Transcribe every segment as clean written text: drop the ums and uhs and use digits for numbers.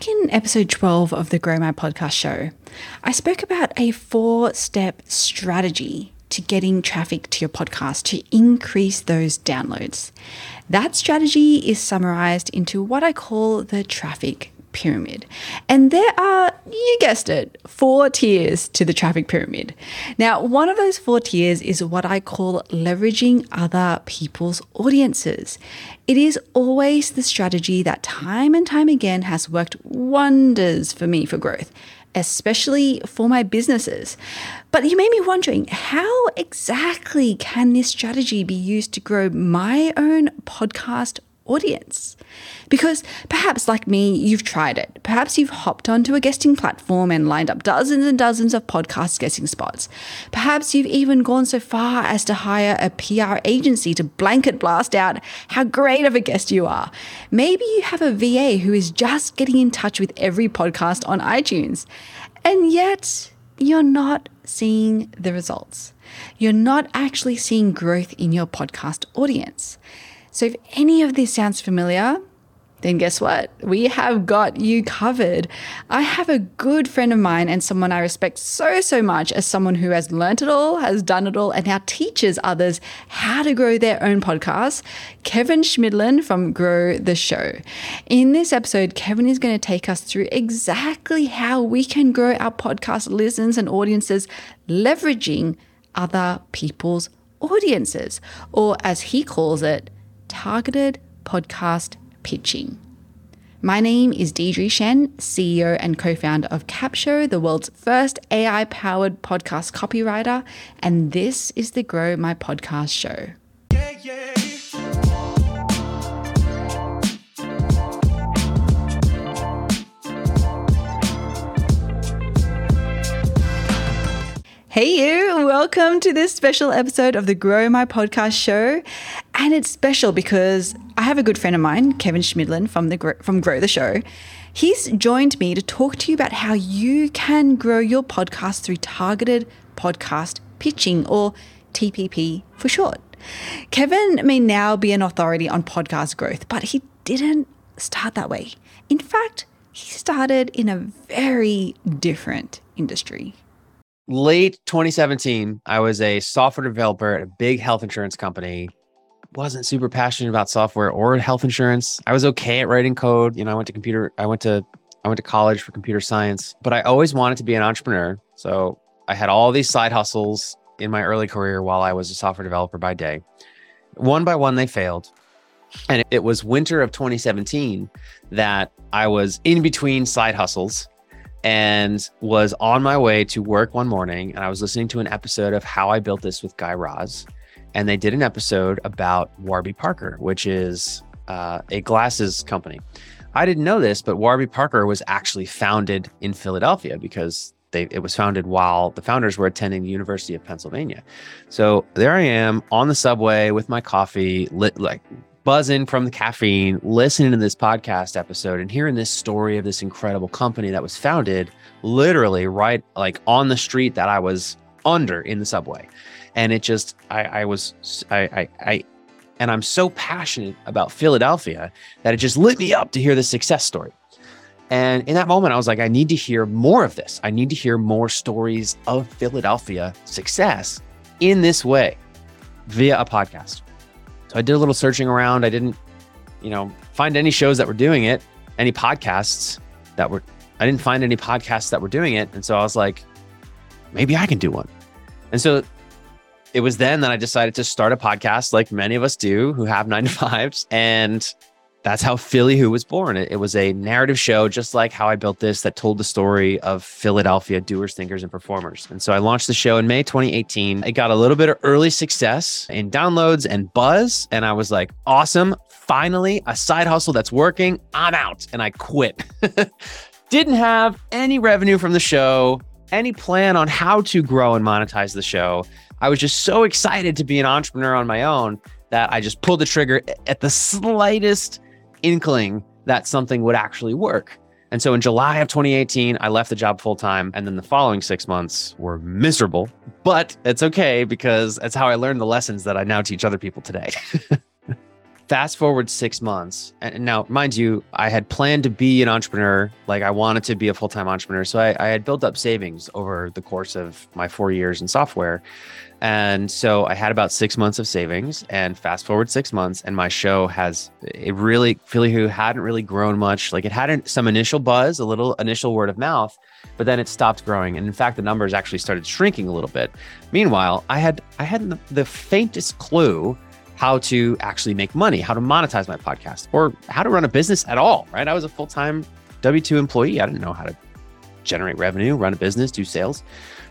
Back in episode 12 of the Grow My Podcast show, I spoke about a 4-step strategy to getting traffic to your podcast to increase those downloads. That strategy is summarized into what I call the traffic pyramid. And there are, you guessed it, 4 tiers to the traffic pyramid. Now, one of those 4 tiers is what I call leveraging other people's audiences. It is always the strategy that time and time again has worked wonders for me for growth, especially for my businesses. But you may be wondering, how exactly can this strategy be used to grow my own podcast audience? Because perhaps, like me, you've tried it. Perhaps you've hopped onto a guesting platform and lined up dozens and dozens of podcast guesting spots. Perhaps you've even gone so far as to hire a PR agency to blanket blast out how great of a guest you are. Maybe you have a VA who is just getting in touch with every podcast on iTunes. And yet, you're not seeing the results. You're not actually seeing growth in your podcast audience. So if any of this sounds familiar, then guess what? We have got you covered. I have a good friend of mine and someone I respect so much as someone who has learnt it all, has done it all, and now teaches others how to grow their own podcasts, Kevin Chemidlin from Grow the Show. In this episode, Kevin is going to take us through exactly how we can grow our podcast listens and audiences, leveraging other people's audiences, or as he calls it, targeted podcast pitching. My name is Deidre Shen, CEO and co-founder of Capsho, the world's first AI-powered podcast copywriter, and this is the Grow My Podcast show. Hey you, welcome to this special episode of the Grow My Podcast show. And it's special because I have a good friend of mine, Kevin Chemidlin from Grow the Show. He's joined me to talk to you about how you can grow your podcast through targeted podcast pitching, or TPP for short. Kevin may now be an authority on podcast growth, but he didn't start that way. In fact, he started in a very different industry. Late 2017, I was a software developer at a big health insurance company. Wasn't super passionate about software or health insurance. I was okay at writing code. You know, I went to college for computer science, but I always wanted to be an entrepreneur. So I had all these side hustles in my early career while I was a software developer by day. One by one, they failed. And it was winter of 2017 that I was in between side hustles and was on my way to work one morning, and I was listening to an episode of How I Built This with Guy Raz, and they did an episode about Warby Parker, which is a glasses company. I didn't know this, but Warby Parker was actually founded in Philadelphia because it was founded while the founders were attending the University of Pennsylvania. So there I am on the subway with my coffee, buzzing from the caffeine, listening to this podcast episode and hearing this story of this incredible company that was founded literally right on the street that I was under in the subway. And it just, and I'm so passionate about Philadelphia that it just lit me up to hear the success story. And in that moment, I was like, I need to hear more of this. I need to hear more stories of Philadelphia success in this way via a podcast. So I did a little searching around. I didn't, find any shows that were doing it, any podcasts that were, I didn't find any podcasts that were doing it. And so I was like, maybe I can do one. And so it was then that I decided to start a podcast like many of us do who have 9-to-5s. And that's how Philly Who was born. It was a narrative show, just like How I Built This, that told the story of Philadelphia doers, thinkers, and performers. And so I launched the show in May 2018. It got a little bit of early success in downloads and buzz. And I was like, awesome. Finally, a side hustle that's working. I'm out. And I quit. Didn't have any revenue from the show, any plan on how to grow and monetize the show. I was just so excited to be an entrepreneur on my own that I just pulled the trigger at the slightest inkling that something would actually work. And so in July of 2018, I left the job full time. And then the following 6 months were miserable, but it's okay because that's how I learned the lessons that I now teach other people today. Fast forward 6 months. And now, mind you, I had planned to be an entrepreneur. Like I wanted to be a full-time entrepreneur. So I had built up savings over the course of my 4 years in software. And so I had about 6 months of savings, and fast forward 6 months. And my show has, it really, Philly Who hadn't really grown much. Like it had some initial buzz, a little initial word of mouth, but then it stopped growing. And in fact, the numbers actually started shrinking a little bit. Meanwhile, I had the faintest clue how to actually make money, how to monetize my podcast, or how to run a business at all, right? I was a full-time W-2 employee. I didn't know how to generate revenue, run a business, do sales.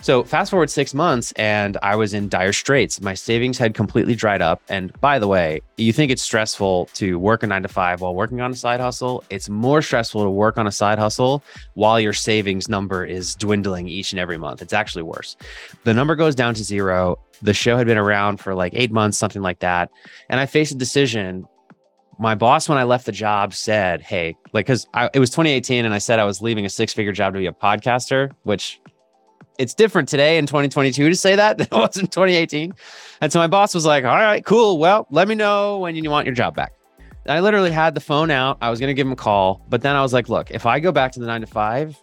So fast forward 6 months, and I was in dire straits. My savings had completely dried up. And by the way, you think it's stressful to work a 9-to-5 while working on a side hustle? It's more stressful to work on a side hustle while your savings number is dwindling each and every month. It's actually worse. The number goes down to zero. The show had been around for like 8 months, something like that. And I faced a decision. My boss, when I left the job, said, hey, like, cause it was 2018 and I said I was leaving a 6-figure job to be a podcaster, which it's different today in 2022 to say that than it was in 2018. And so my boss was like, all right, cool. Well, let me know when you want your job back. And I literally had the phone out. I was going to give him a call, but then I was like, look, if I go back to the 9-to-5,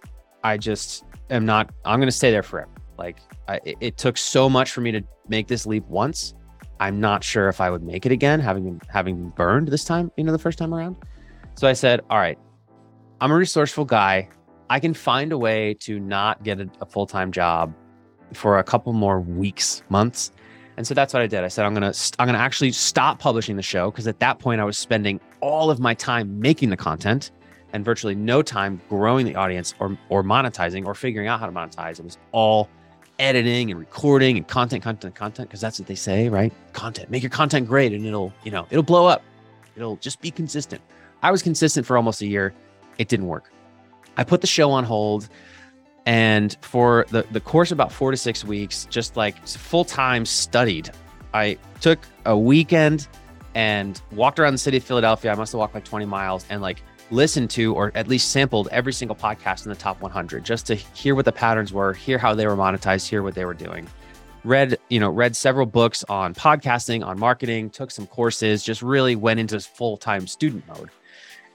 I just am not, I'm going to stay there forever. Like it took so much for me to make this leap once. I'm not sure if I would make it again, having burned this time, the first time around. So I said, all right, I'm a resourceful guy. I can find a way to not get a full-time job for a couple more weeks, months. And so that's what I did. I said, I'm going to actually stop publishing the show, because at that point I was spending all of my time making the content and virtually no time growing the audience or monetizing or figuring out how to monetize. It was all editing and recording and content, because that's what they say, right? Content, make your content great, and it'll blow up. It'll just be consistent. I was consistent for almost a year. It didn't work. I put the show on hold, and for the course about 4 to 6 weeks, just like full-time studied. I took a weekend and walked around the city of Philadelphia. I must have walked like 20 miles and like listened to, or at least sampled, every single podcast in the top 100, just to hear what the patterns were, hear how they were monetized, hear what they were doing. Read several books on podcasting, on marketing, took some courses, just really went into full-time student mode.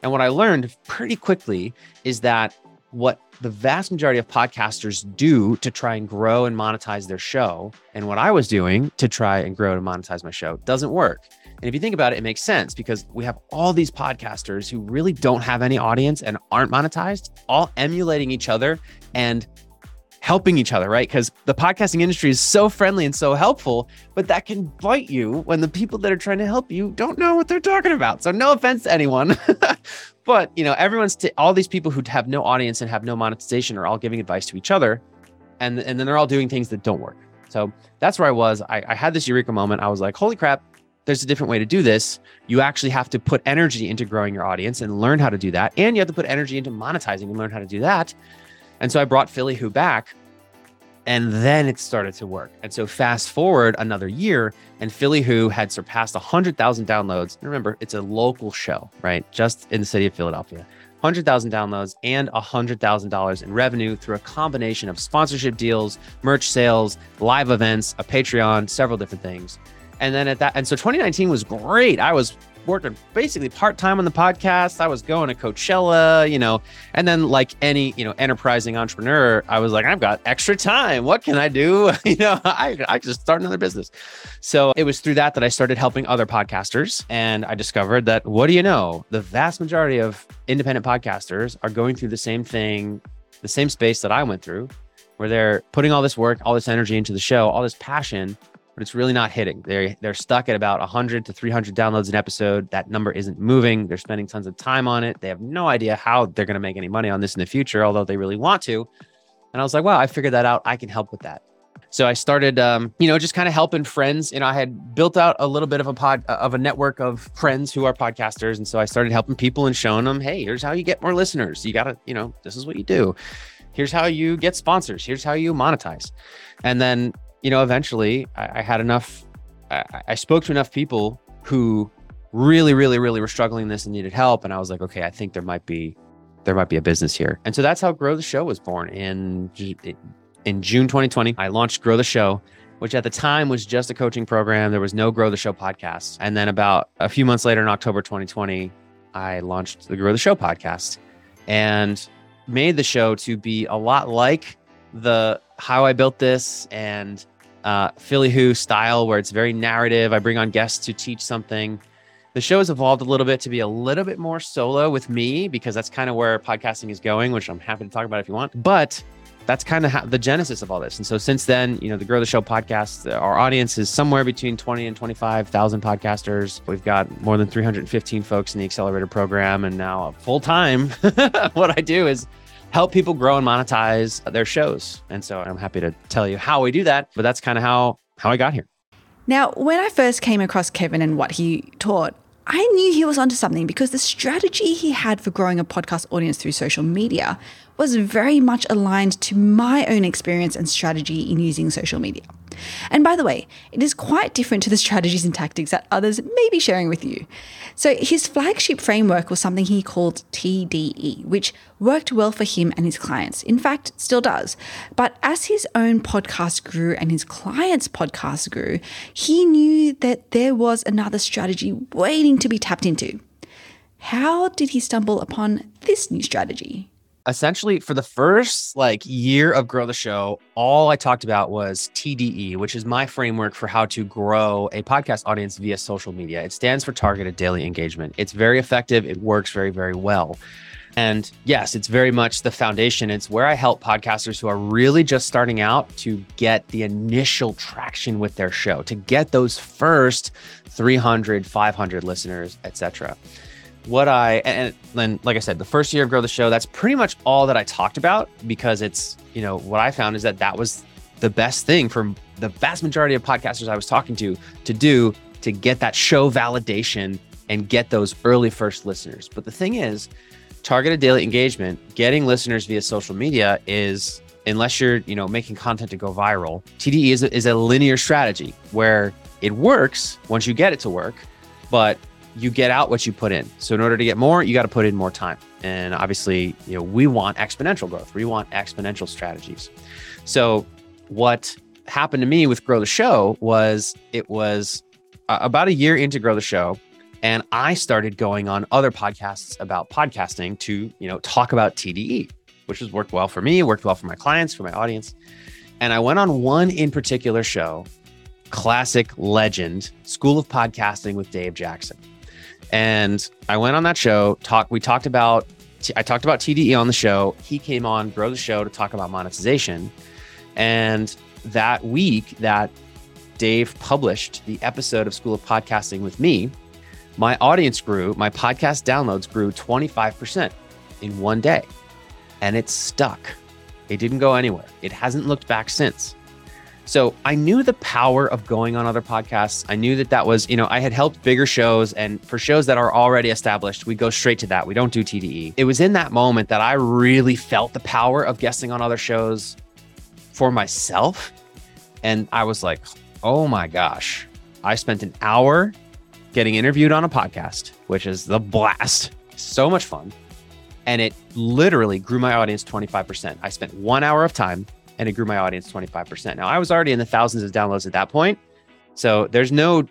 And what I learned pretty quickly is that what the vast majority of podcasters do to try and grow and monetize their show, and what I was doing to try and grow and monetize my show, doesn't work. And if you think about it, it makes sense, because we have all these podcasters who really don't have any audience and aren't monetized, all emulating each other and helping each other, right? Because the podcasting industry is so friendly and so helpful, but that can bite you when the people that are trying to help you don't know what they're talking about. So no offense to anyone, but all these people who have no audience and have no monetization are all giving advice to each other. And then they're all doing things that don't work. So that's where I was. I had this eureka moment. I was like, holy crap, there's a different way to do this. You actually have to put energy into growing your audience and learn how to do that. And you have to put energy into monetizing and learn how to do that. And so I brought Philly Who back, and then it started to work. And so fast forward another year, and Philly Who had surpassed 100,000 downloads. And remember, it's a local show, right? Just in the city of Philadelphia. 100,000 downloads and $100,000 in revenue through a combination of sponsorship deals, merch sales, live events, a Patreon, several different things. And then so 2019 was great. I was working basically part-time on the podcast. I was going to Coachella, and then like any, enterprising entrepreneur, I was like, I've got extra time. What can I do? I just start another business. So it was through that I started helping other podcasters. And I discovered that, what do you know? The vast majority of independent podcasters are going through the same thing, the same space that I went through, where they're putting all this work, all this energy into the show, all this passion, but it's really not hitting. They're stuck at about 100 to 300 downloads an episode. That number isn't moving. They're spending tons of time on it. They have no idea how they're going to make any money on this in the future, although they really want to. And I was like, wow, I figured that out. I can help with that. So I started, just kind of helping friends. I had built out a little bit of a network of friends who are podcasters. And so I started helping people and showing them, hey, here's how you get more listeners. You got to, this is what you do. Here's how you get sponsors. Here's how you monetize. And then, eventually I had enough, I spoke to enough people who really, really, really were struggling in this and needed help. And I was like, okay, I think there might be a business here. And so that's how Grow the Show was born in June, 2020. I launched Grow the Show, which at the time was just a coaching program. There was no Grow the Show podcast. And then about a few months later in October 2020, I launched the Grow the Show podcast and made the show to be a lot like the How I Built This and Philly Who style, where it's very narrative. I bring on guests to teach something. The show has evolved a little bit to be a little bit more solo with me, because that's kind of where podcasting is going, which I'm happy to talk about if you want. But that's kind of the genesis of all this. And so since then, you know, the Grow the Show podcast, our audience is somewhere between 20 and 25,000 podcasters. We've got more than 315 folks in the accelerator program. And now full time, what I do is help people grow and monetize their shows. And so I'm happy to tell you how we do that. But that's kind of how I got here. Now, when I first came across Kevin and what he taught, I knew he was onto something, because the strategy he had for growing a podcast audience through social media was very much aligned to my own experience and strategy in using social media. And by the way, it is quite different to the strategies and tactics that others may be sharing with you. So his flagship framework was something he called TDE, which worked well for him and his clients. In fact, still does. But as his own podcast grew and his clients' podcasts grew, he knew that there was another strategy waiting to be tapped into. How did he stumble upon this new strategy? Essentially, for the first year of Grow the Show, all I talked about was TDE, which is my framework for how to grow a podcast audience via social media. It stands for Targeted Daily Engagement. It's very effective. It works very, very well. And yes, it's very much the foundation. It's where I help podcasters who are really just starting out to get the initial traction with their show, to get those first 300, 500 listeners, etc. And like I said, the first year of Grow the Show, that's pretty much all that I talked about, because it's, you know, what I found is that was the best thing for the vast majority of podcasters I was talking to do, to get that show validation and get those early first listeners. But the thing is, targeted daily engagement, getting listeners via social media is, unless you're, you know, making content to go viral, TDE is a linear strategy where it works once you get it to work, but you get out what you put in. So in order to get more, you got to put in more time. And obviously, you know, we want exponential growth. We want exponential strategies. So what happened to me with Grow the Show was, it was about a year into Grow the Show, and I started going on other podcasts about podcasting to, you know, talk about TDE, which has worked well for me, worked well for my clients, for my audience. And I went on one in particular show, Classic Legend, School of Podcasting with Dave Jackson. And I went on that show, I talked about TDE on the show. He came on Grow the Show to talk about monetization. And that week that Dave published the episode of School of Podcasting with me, my audience grew, my podcast downloads grew 25% in one day. And it stuck. It didn't go anywhere. It hasn't looked back since. So I knew the power of going on other podcasts. I knew that was, you know, I had helped bigger shows, and for shows that are already established, we go straight to that. We don't do TDE. It was in that moment that I really felt the power of guesting on other shows for myself. And I was like, oh my gosh, I spent an hour getting interviewed on a podcast, which is the blast. So much fun. And it literally grew my audience 25%. I spent 1 hour of time, and it grew my audience 25%. Now, I was already in the thousands of downloads at that point. So there's no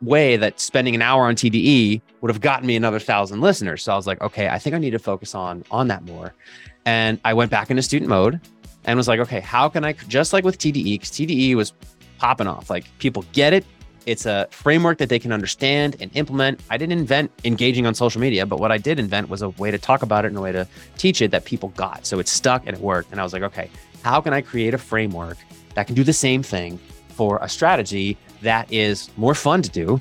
way that spending an hour on TDE would have gotten me another 1,000 listeners. So I was like, okay, I think I need to focus on that more. And I went back into student mode and was like, okay, how can I, just like with TDE, because TDE was popping off, like people get it. It's a framework that they can understand and implement. I didn't invent engaging on social media, but what I did invent was a way to talk about it and a way to teach it that people got. So it stuck and it worked. And I was like, okay, how can I create a framework that can do the same thing for a strategy that is more fun to do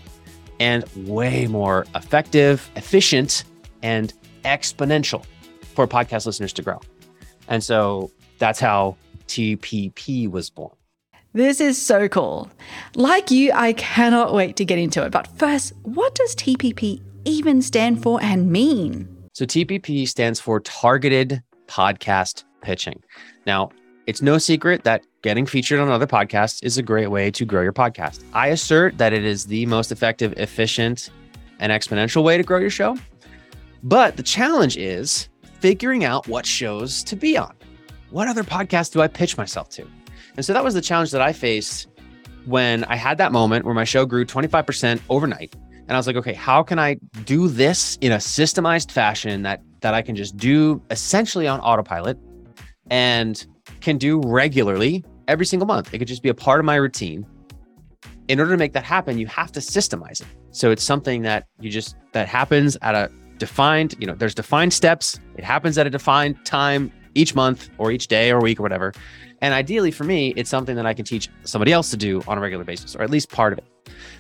and way more effective, efficient, and exponential for podcast listeners to grow? And so that's how TPP was born. This is so cool. Like you, I cannot wait to get into it. But first, what does TPP even stand for and mean? So TPP stands for Targeted Podcast Pitching. Now, it's no secret that getting featured on other podcasts is a great way to grow your podcast. I assert that it is the most effective, efficient, and exponential way to grow your show. But the challenge is figuring out what shows to be on. What other podcasts do I pitch myself to? And so that was the challenge that I faced when I had that moment where my show grew 25% overnight. And I was like, okay, how can I do this in a systemized fashion that I can just do essentially on autopilot and can do regularly every single month? It could just be a part of my routine. In order to make that happen, you have to systemize it. So it's something that that happens at a defined, there's defined steps. It happens at a defined time each month or each day or week or whatever. And ideally for me, it's something that I can teach somebody else to do on a regular basis, or at least part of it.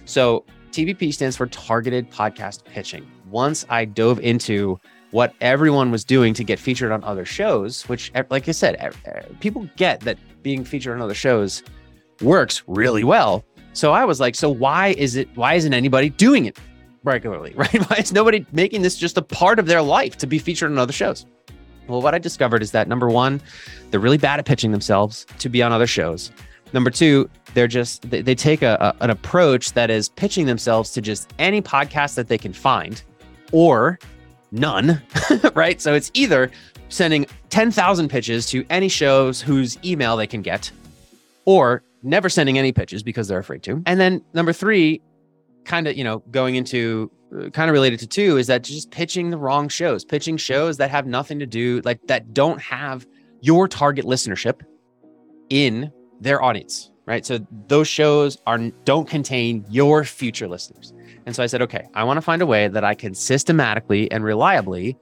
So TPP stands for Targeted Podcast Pitching. Once I dove into what everyone was doing to get featured on other shows, which, like I said, people get that being featured on other shows works really well. So I was like, so why isn't anybody doing it regularly, right? Why is nobody making this just a part of their life to be featured on other shows? Well, what I discovered is that, number one, they're really bad at pitching themselves to be on other shows. Number two, they take an approach that is pitching themselves to just any podcast that they can find or none, right? So it's either sending 10,000 pitches to any shows whose email they can get, or never sending any pitches because they're afraid to. And then number three, related to two, is that just pitching the wrong shows, pitching shows that have nothing to do, that don't have your target listenership in their audience, right? So those shows don't contain your future listeners. And so I said, okay, I want to find a way that I can systematically and reliably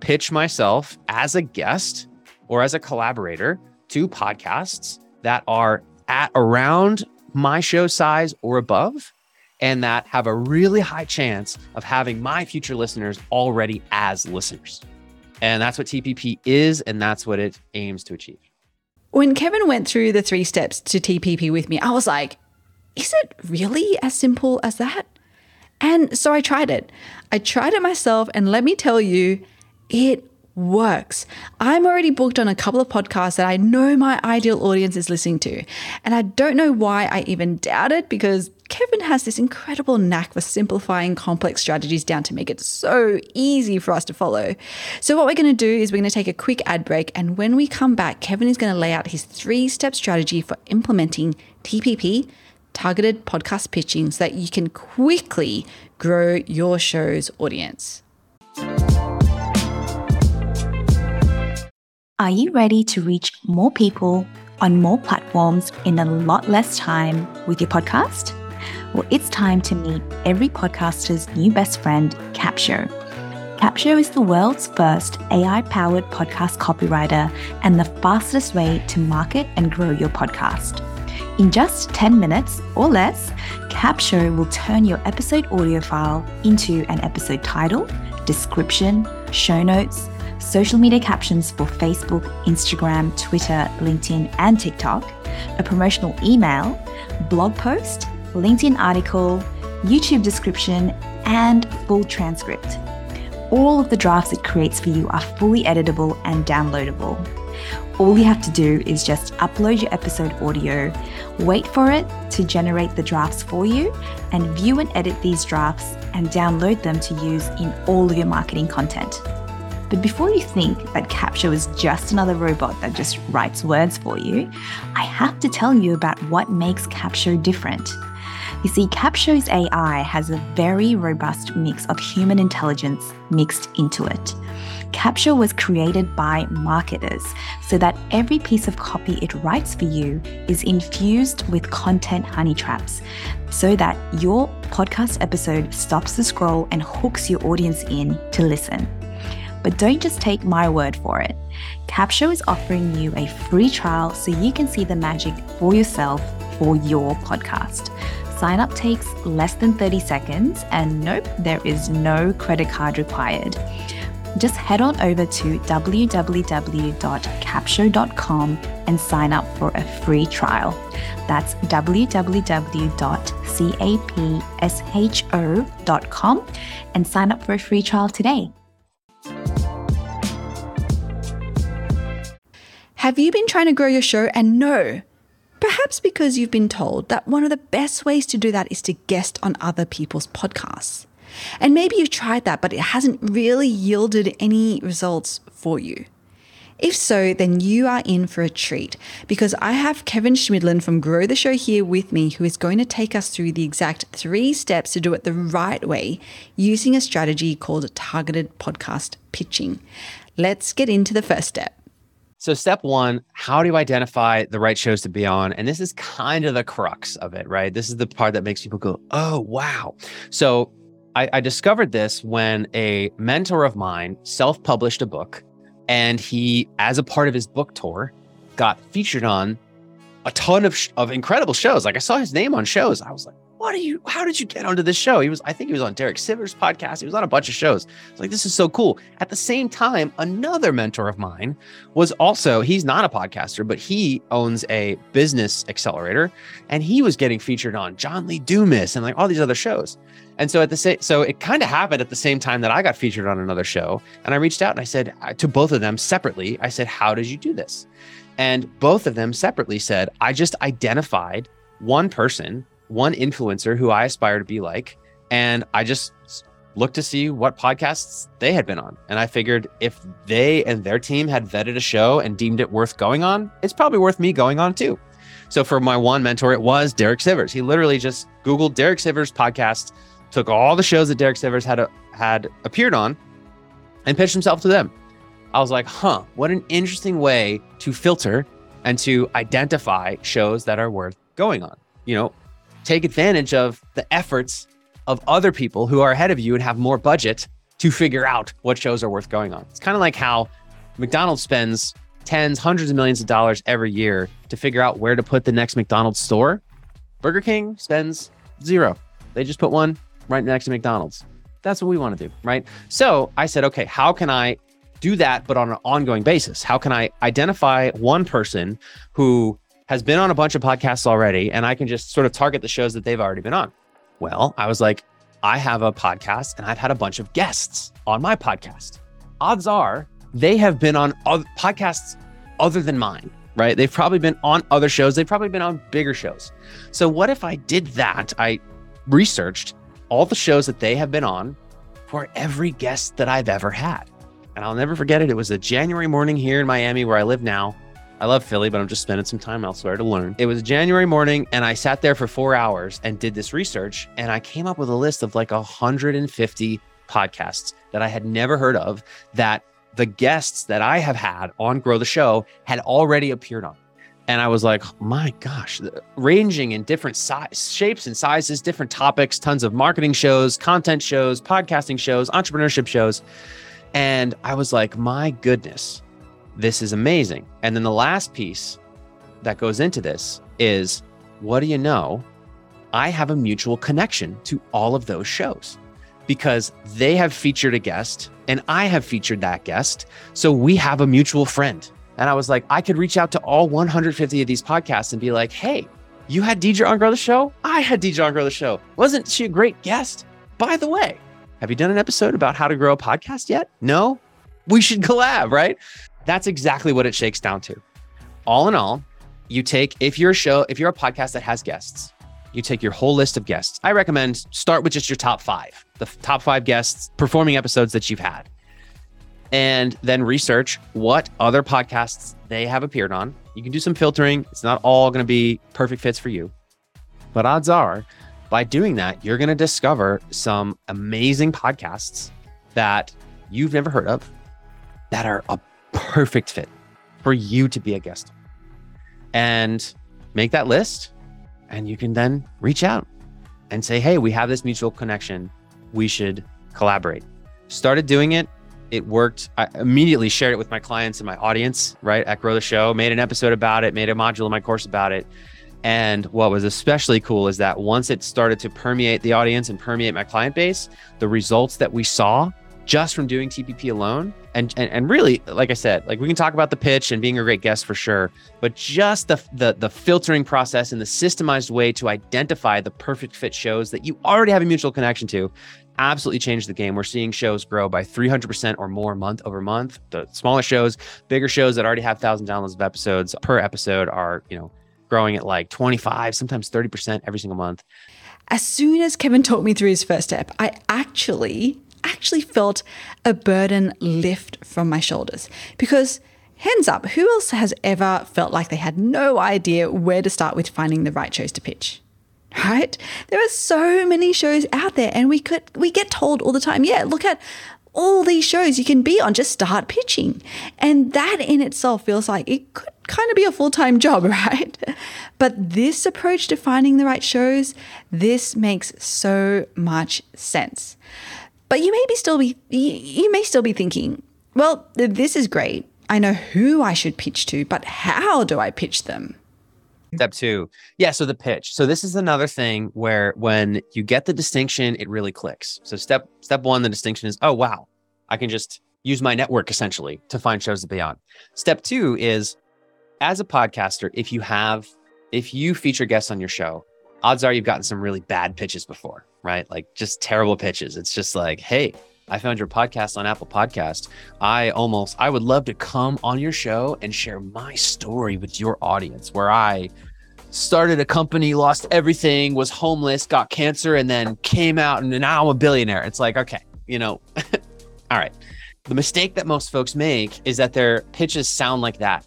pitch myself as a guest or as a collaborator to podcasts that are at around my show size or above, and that have a really high chance of having my future listeners already as listeners. And that's what TPP is, and that's what it aims to achieve. When Kevin went through the 3 steps to TPP with me, I was like, is it really as simple as that? And so I tried it. I tried it myself, and let me tell you, it works. I'm already booked on a couple of podcasts that I know my ideal audience is listening to. And I don't know why I even doubt it, because Kevin has this incredible knack for simplifying complex strategies down to make it so easy for us to follow. So what we're going to do is we're going to take a quick ad break. And when we come back, Kevin is going to lay out his 3-step strategy for implementing TPP, targeted podcast pitching, so that you can quickly grow your show's audience. Are you ready to reach more people on more platforms in a lot less time with your podcast? Well, it's time to meet every podcaster's new best friend, Capsho. Capsho is the world's first AI-powered podcast copywriter and the fastest way to market and grow your podcast. In just 10 minutes or less, Capsho will turn your episode audio file into an episode title, description, show notes, social media captions for Facebook, Instagram, Twitter, LinkedIn, and TikTok, a promotional email, blog post, LinkedIn article, YouTube description, and full transcript. All of the drafts it creates for you are fully editable and downloadable. All you have to do is just upload your episode audio, wait for it to generate the drafts for you, and view and edit these drafts and download them to use in all of your marketing content. But before you think that Capsho is just another robot that just writes words for you, I have to tell you about what makes Capsho different. You see, Capsho's AI has a very robust mix of human intelligence mixed into it. Capsho was created by marketers so that every piece of copy it writes for you is infused with content honey traps so that your podcast episode stops the scroll and hooks your audience in to listen. But don't just take my word for it. Capsho is offering you a free trial so you can see the magic for yourself for your podcast. Sign up takes less than 30 seconds, and nope, there is no credit card required. Just head on over to www.capsho.com and sign up for a free trial. That's www.capsho.com and sign up for a free trial today. Have you been trying to grow your show and no? Perhaps because you've been told that one of the best ways to do that is to guest on other people's podcasts. And maybe you've tried that, but it hasn't really yielded any results for you. If so, then you are in for a treat because I have Kevin Chemidlin from Grow the Show here with me who is going to take us through the exact 3 steps to do it the right way using a strategy called targeted podcast pitching. Let's get into the first step. So step 1, how do you identify the right shows to be on? And this is kind of the crux of it, right? This is the part that makes people go, oh, wow. So I discovered this when a mentor of mine self-published a book. And he, as a part of his book tour, got featured on a ton of incredible shows. Like I saw his name on shows. I was like, how did you get onto this show? I think he was on Derek Sivers' podcast. He was on a bunch of shows. I was like, this is so cool. At the same time, another mentor of mine was also, he's not a podcaster, but he owns a business accelerator and he was getting featured on John Lee Dumas and like all these other shows. And so so it kind of happened at the same time that I got featured on another show. And I reached out and I said to both of them separately, I said, how did you do this? And both of them separately said, I just identified one person, one influencer who I aspire to be like, and I just looked to see what podcasts they had been on. And I figured if they and their team had vetted a show and deemed it worth going on, it's probably worth me going on too. So for my one mentor, it was Derek Sivers. He literally just Googled Derek Sivers podcast, took all the shows that Derek Sivers had appeared on and pitched himself to them. I was like, what an interesting way to filter and to identify shows that are worth going on. Take advantage of the efforts of other people who are ahead of you and have more budget to figure out what shows are worth going on. It's kind of like how McDonald's spends tens, hundreds of millions of dollars every year to figure out where to put the next McDonald's store. Burger King spends 0. They just put one right next to McDonald's. That's what we want to do, right? So I said, okay, how can I do that, but on an ongoing basis? How can I identify one person who has been on a bunch of podcasts already, and I can just sort of target the shows that they've already been on? Well, I was like, I have a podcast and I've had a bunch of guests on my podcast. Odds are they have been on other podcasts other than mine, right? They've probably been on other shows. They've probably been on bigger shows. So what if I did that? I researched all the shows that they have been on for every guest that I've ever had. And I'll never forget it. It was a January morning here in Miami where I live now. I love Philly, but I'm just spending some time elsewhere to learn. It was January morning and I sat there for 4 hours and did this research. And I came up with a list of like 150 podcasts that I had never heard of that the guests that I have had on Grow the Show had already appeared on. And I was like, my gosh, ranging in different shapes and sizes, different topics, tons of marketing shows, content shows, podcasting shows, entrepreneurship shows. And I was like, my goodness, this is amazing. And then the last piece that goes into this is, what do you know? I have a mutual connection to all of those shows because they have featured a guest and I have featured that guest. So we have a mutual friend. And I was like, I could reach out to all 150 of these podcasts and be like, hey, you had Deidre on Grow the Show? I had Deidre on Grow the Show. Wasn't she a great guest? By the way, have you done an episode about how to grow a podcast yet? No? We should collab, right? That's exactly what it shakes down to. All in all, if you're a podcast that has guests, you take your whole list of guests. I recommend start with just your top 5, the top 5 guests performing episodes that you've had, and then research what other podcasts they have appeared on. You can do some filtering. It's not all going to be perfect fits for you, but odds are by doing that, you're going to discover some amazing podcasts that you've never heard of that are a perfect fit for you to be a guest, and make that list. And you can then reach out and say, hey, we have this mutual connection. We should collaborate. Started doing it. It worked. I immediately shared it with my clients and my audience, right? At Grow the Show, made an episode about it, made a module in my course about it. And what was especially cool is that once it started to permeate the audience and permeate my client base, the results that we saw just from doing TPP alone. And really, like I said, like we can talk about the pitch and being a great guest for sure, but just the filtering process and the systemized way to identify the perfect fit shows that you already have a mutual connection to absolutely changed the game. We're seeing shows grow by 300% or more month over month. The smaller shows, bigger shows that already have 1,000 downloads of episodes per episode are, growing at like 25, sometimes 30% every single month. As soon as Kevin talked me through his first step, I actually felt a burden lift from my shoulders because Hands up, who else has ever felt like they had no idea where to start with finding the right shows to pitch? Right? There are so many shows out there, and we get told all the time, yeah, look at all these shows you can be on, just start pitching. And that in itself feels like it could kind of be a full-time job, right? But this approach to finding the right shows, this makes so much sense. But you may still be thinking, well, this is great. I know who I should pitch to, but how do I pitch them? Step two. Yeah. So the pitch. So this is another thing where when you get the distinction, it really clicks. So step one, the distinction is, oh, wow, I can just use my network essentially to find shows to be on. Step two is, as a podcaster, if you feature guests on your show, odds are you've gotten some really bad pitches before, right? Like just terrible pitches. It's just like, hey, I found your podcast on Apple Podcast. I would love to come on your show and share my story with your audience, where I started a company, lost everything, was homeless, got cancer, and then came out, and now I'm a billionaire. It's like, okay, all right. The mistake that most folks make is that their pitches sound like that.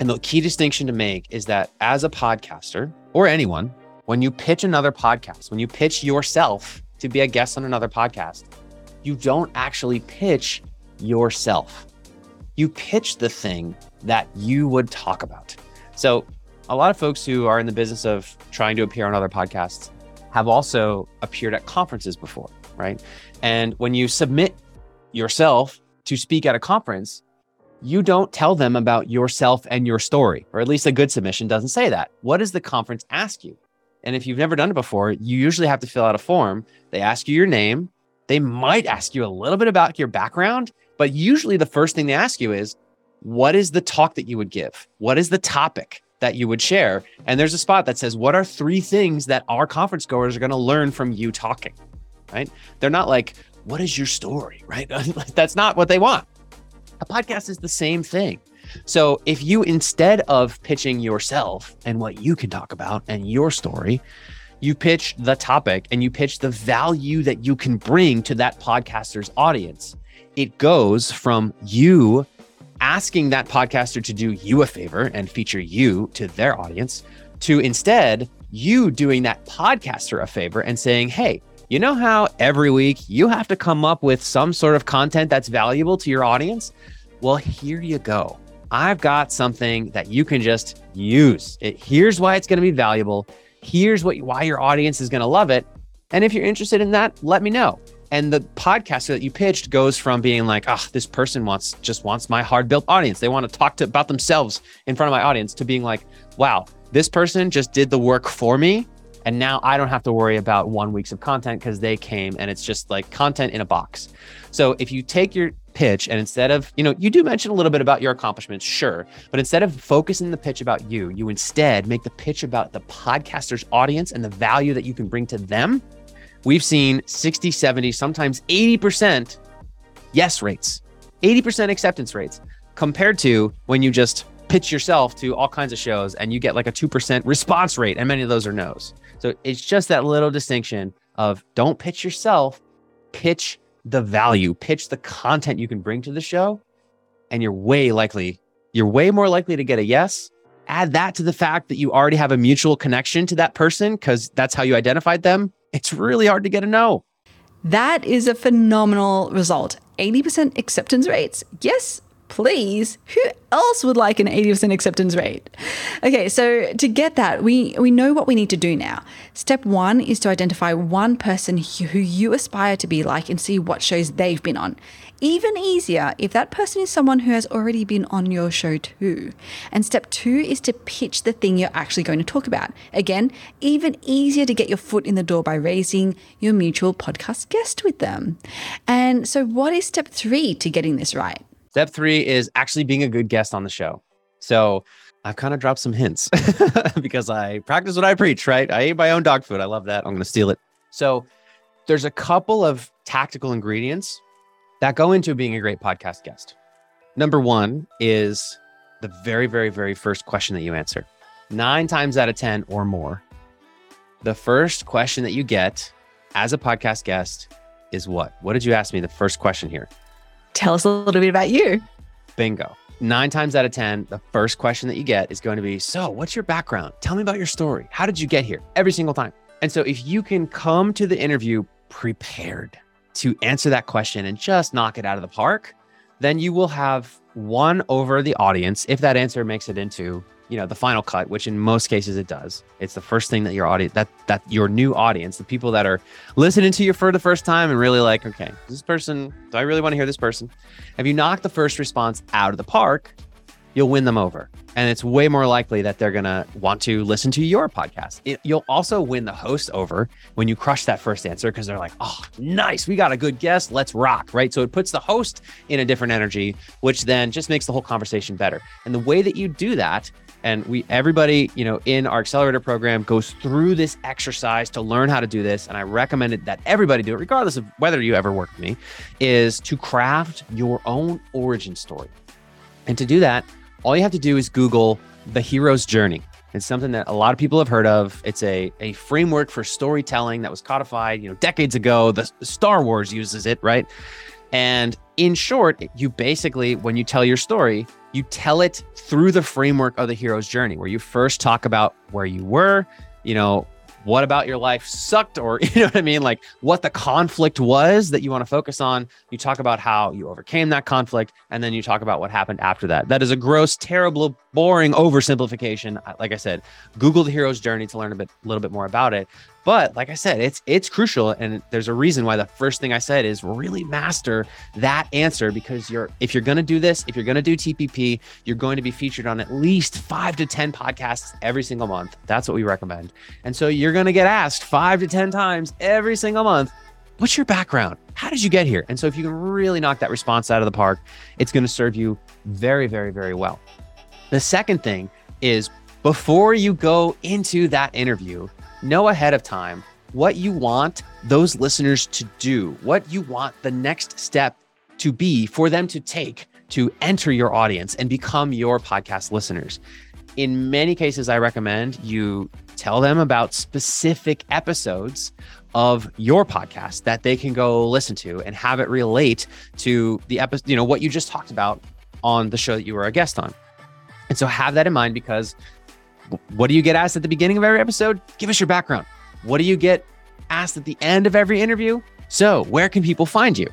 And the key distinction to make is that as a podcaster or anyone, when you pitch another podcast, when you pitch yourself to be a guest on another podcast, you don't actually pitch yourself. You pitch the thing that you would talk about. So a lot of folks who are in the business of trying to appear on other podcasts have also appeared at conferences before, right? And when you submit yourself to speak at a conference, you don't tell them about yourself and your story, or at least a good submission doesn't say that. What does the conference ask you? And if you've never done it before, you usually have to fill out a form. They ask you your name. They might ask you a little bit about your background, but usually the first thing they ask you is, what is the talk that you would give? What is the topic that you would share? And there's a spot that says, what are three things that our conference goers are going to learn from you talking, right? They're not like, what is your story, right? That's not what they want. A podcast is the same thing. So if you, instead of pitching yourself and what you can talk about and your story, you pitch the topic and you pitch the value that you can bring to that podcaster's audience, it goes from you asking that podcaster to do you a favor and feature you to their audience to instead you doing that podcaster a favor and saying, hey, you know how every week you have to come up with some sort of content that's valuable to your audience? Well, here you go. I've got something that you can just use. Here's why it's going to be valuable. Here's why your audience is going to love it. And if you're interested in that, let me know. And the podcaster that you pitched goes from being like, oh, this person just wants my hard-built audience. They want to talk about themselves in front of my audience, to being like, wow, this person just did the work for me. And now I don't have to worry about 1 week of content because they came, and it's just like content in a box. So if you take your pitch and instead of, you do mention a little bit about your accomplishments, sure. But instead of focusing the pitch about you, you instead make the pitch about the podcaster's audience and the value that you can bring to them. We've seen 60, 70, sometimes 80% yes rates, 80% acceptance rates, compared to when you just pitch yourself to all kinds of shows and you get like a 2% response rate, and many of those are no's. So it's just that little distinction of, don't pitch yourself, pitch the value, pitch the content you can bring to the show, and you're way more likely to get a yes. Add that to the fact that you already have a mutual connection to that person because that's how you identified them. It's really hard to get a no. That is a phenomenal result. 80% acceptance rates. Yes, please. Who else would like an 80% acceptance rate? Okay, so to get that, we know what we need to do now. Step one is to identify one person who you aspire to be like and see what shows they've been on. Even easier if that person is someone who has already been on your show too. And step two is to pitch the thing you're actually going to talk about. Again, even easier to get your foot in the door by raising your mutual podcast guest with them. And so what is step three to getting this right? Step three is actually being a good guest on the show. So I've kind of dropped some hints because I practice what I preach, right? I ate my own dog food. I love that. I'm going to steal it. So there's a couple of tactical ingredients that go into being a great podcast guest. Number one is the very, very, very first question that you answer. 9 times out of 10 or more, the first question that you get as a podcast guest is what? What did you ask me? The first question here. Tell us a little bit about you. Bingo. 9 times out of 10, the first question that you get is going to be, so what's your background? Tell me about your story. How did you get here? Every single time. And so if you can come to the interview prepared to answer that question and just knock it out of the park, then you will have won over the audience. If that answer makes it into, you know, the final cut, which in most cases it does. It's the first thing that your audience, that your new audience, the people that are listening to you for the first time and really like, okay, this person, do I really want to hear this person? If you knock the first response out of the park, you'll win them over. And it's way more likely that they're going to want to listen to your podcast. You'll also win the host over when you crush that first answer, because they're like, oh, nice. We got a good guest. Let's rock, right? So it puts the host in a different energy, which then just makes the whole conversation better. And the way that you do that, and everybody, you know, in our accelerator program goes through this exercise to learn how to do this. And I recommended that everybody do it, regardless of whether you ever work with me, is to craft your own origin story. And to do that, all you have to do is Google the hero's journey. It's something that a lot of people have heard of. It's a framework for storytelling that was codified, decades ago. The Star Wars uses it, right? And in short, you basically, when you tell your story, you tell it through the framework of the hero's journey, where you first talk about where you were, what about your life sucked, or like what the conflict was that you want to focus on. You talk about how you overcame that conflict, and then you talk about what happened after that. That is a gross, terrible, boring oversimplification. Like I said, Google the hero's journey to learn a little bit more about it. But like I said, it's crucial. And there's a reason why the first thing I said is really master that answer, because if you're going to do this, if you're going to do TPP, you're going to be featured on at least 5 to 10 podcasts every single month. That's what we recommend. And so you're going to get asked 5 to 10 times every single month, what's your background? How did you get here? And so if you can really knock that response out of the park, it's going to serve you very, very, very well. The second thing is, before you go into that interview, know ahead of time what you want those listeners to do, what you want the next step to be for them to take to enter your audience and become your podcast listeners. In many cases, I recommend you tell them about specific episodes of your podcast that they can go listen to and have it relate to the episode, what you just talked about on the show that you were a guest on. And so have that in mind, because what do you get asked at the beginning of every episode? Give us your background. What do you get asked at the end of every interview? So where can people find you?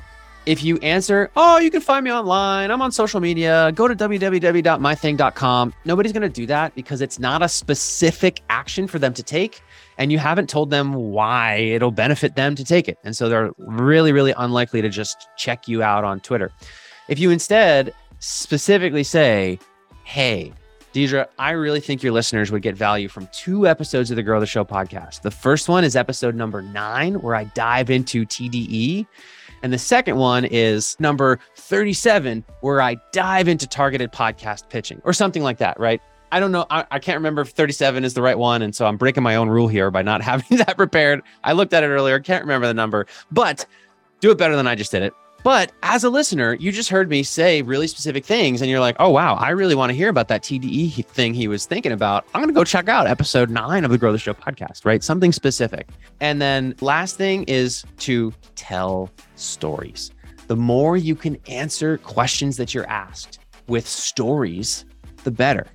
If you answer, oh, you can find me online, I'm on social media, go to www.mything.com. Nobody's going to do that, because it's not a specific action for them to take, and you haven't told them why it'll benefit them to take it. And so they're really, really unlikely to just check you out on Twitter. If you instead specifically say, hey, Deidre, I really think your listeners would get value from 2 episodes of the Grow the Show podcast. The first one is episode number 9, where I dive into TDE. And the second one is number 37, where I dive into targeted podcast pitching, or something like that, right? I don't know. I can't remember if 37 is the right one. And so I'm breaking my own rule here by not having that prepared. I looked at it earlier. Can't remember the number, but do it better than I just did it. But as a listener, you just heard me say really specific things, and you're like, oh, wow, I really want to hear about that TDE thing he was thinking about. I'm going to go check out episode 9 of the Grow the Show podcast, right? Something specific. And then last thing is to tell stories. The more you can answer questions that you're asked with stories, the better,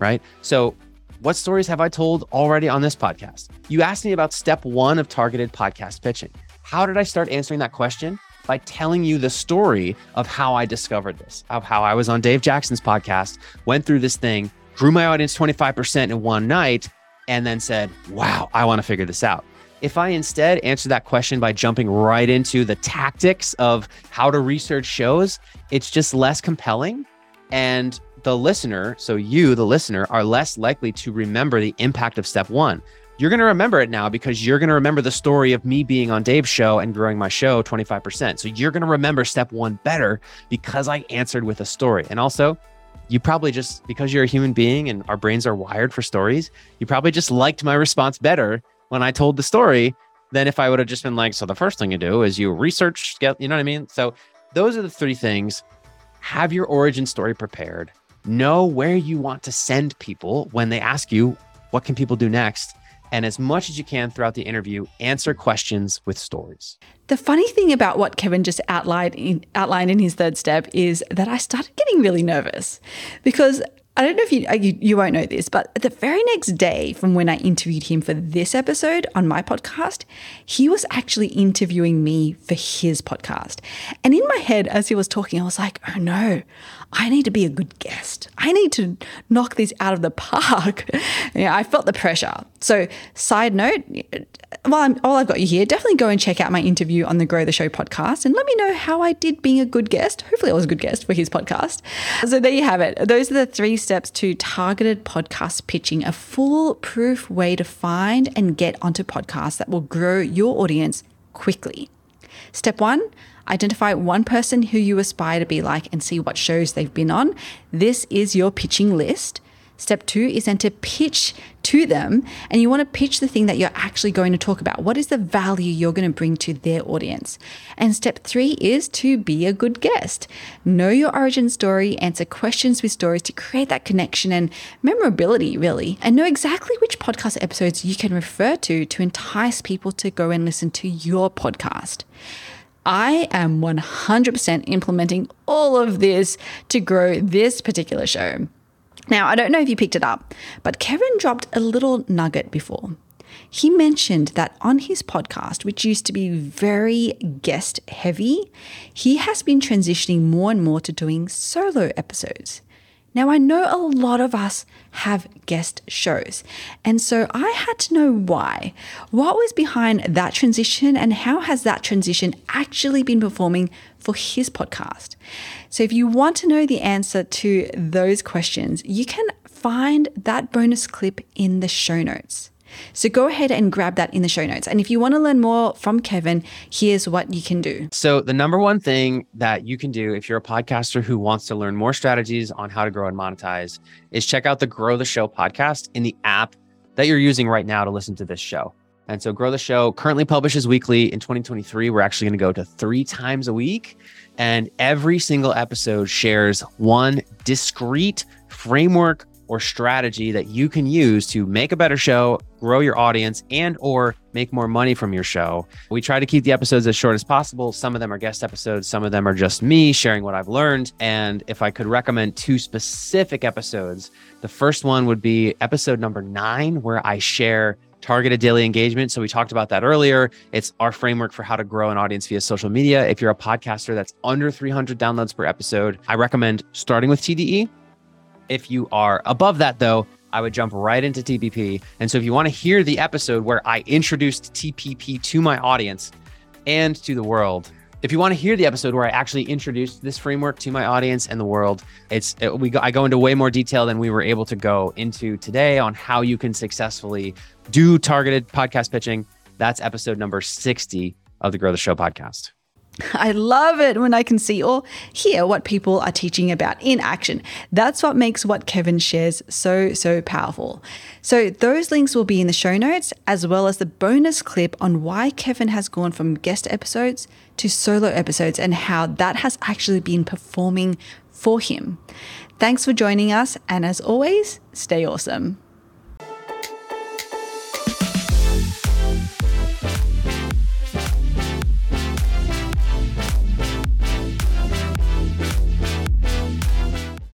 right? So what stories have I told already on this podcast? You asked me about step 1 of targeted podcast pitching. How did I start answering that question? By telling you the story of how I discovered this, of how I was on Dave Jackson's podcast, went through this thing, grew my audience 25% in one night, and then said, wow, I want to figure this out. If I instead answer that question by jumping right into the tactics of how to research shows, it's just less compelling. And the listener, so you, the listener, are less likely to remember the impact of step 1. You're going to remember it now because you're going to remember the story of me being on Dave's show and growing my show 25%. So you're going to remember step 1 better because I answered with a story. And also, you probably just, because you're a human being and our brains are wired for stories, you probably just liked my response better when I told the story than if I would have just been like, so the first thing you do is you research, you know what I mean? So those are the 3 things. Have your origin story prepared. Know where you want to send people when they ask you, what can people do next? and as much as you can throughout the interview, answer questions with stories. The funny thing about what Kevin just outlined in his third step is that I started getting really nervous because I don't know if you won't know this, but the very next day from when I interviewed him for this episode on my podcast, he was actually interviewing me for his podcast. And in my head, as he was talking, I was like, oh no, I need to be a good guest. I need to knock this out of the park. I felt the pressure. So side note, while I've got you here, definitely go and check out my interview on the Grow the Show podcast and let me know how I did being a good guest. Hopefully I was a good guest for his podcast. So there you have it. Those are the three steps to targeted podcast pitching, a foolproof way to find and get onto podcasts that will grow your audience quickly. Step one, identify one person who you aspire to be like and see what shows they've been on. This is your pitching list. Step two is then to pitch to them, and you want to pitch the thing that you're actually going to talk about. What is the value you're going to bring to their audience? And step three is to be a good guest. Know your origin story, answer questions with stories to create that connection and memorability, really, and know exactly which podcast episodes you can refer to entice people to go and listen to your podcast. I am 100% implementing all of this to grow this particular show. Now, I don't know if you picked it up, but Kevin dropped a little nugget before. He mentioned that on his podcast, which used to be very guest heavy, he has been transitioning more and more to doing solo episodes. Now, I know a lot of us have guest shows, and so I had to know why. What was behind that transition, and how has that transition actually been performing for his podcast? So if you want to know the answer to those questions, you can find that bonus clip in the show notes. So go ahead and grab that in the show notes. And if you want to learn more from Kevin, here's what you can do. So the number one thing that you can do if you're a podcaster who wants to learn more strategies on how to grow and monetize is check out the Grow the Show podcast in the app that you're using right now to listen to this show. And so Grow the Show currently publishes weekly. In 2023, we're actually going to go to 3 times a week. And every single episode shares one discrete framework or strategy that you can use to make a better show, grow your audience, and or make more money from your show. We try to keep the episodes as short as possible. Some of them are guest episodes. Some of them are just me sharing what I've learned. And if I could recommend 2 specific episodes, the first one would be episode number 9, where I share targeted daily engagement. So we talked about that earlier. It's our framework for how to grow an audience via social media. If you're a podcaster that's under 300 downloads per episode, I recommend starting with TDE. If you are above that, though, I would jump right into TPP. And so if you want to hear the episode where I introduced TPP to my audience and to the world, if you want to hear the episode where I actually introduced this framework to my audience and the world, I go into way more detail than we were able to go into today on how you can successfully do targeted podcast pitching. That's episode number 60 of the Grow the Show podcast. I love it when I can see or hear what people are teaching about in action. That's what makes what Kevin shares so, so powerful. So those links will be in the show notes, as well as the bonus clip on why Kevin has gone from guest episodes to solo episodes and how that has actually been performing for him. Thanks for joining us. And as always, stay awesome.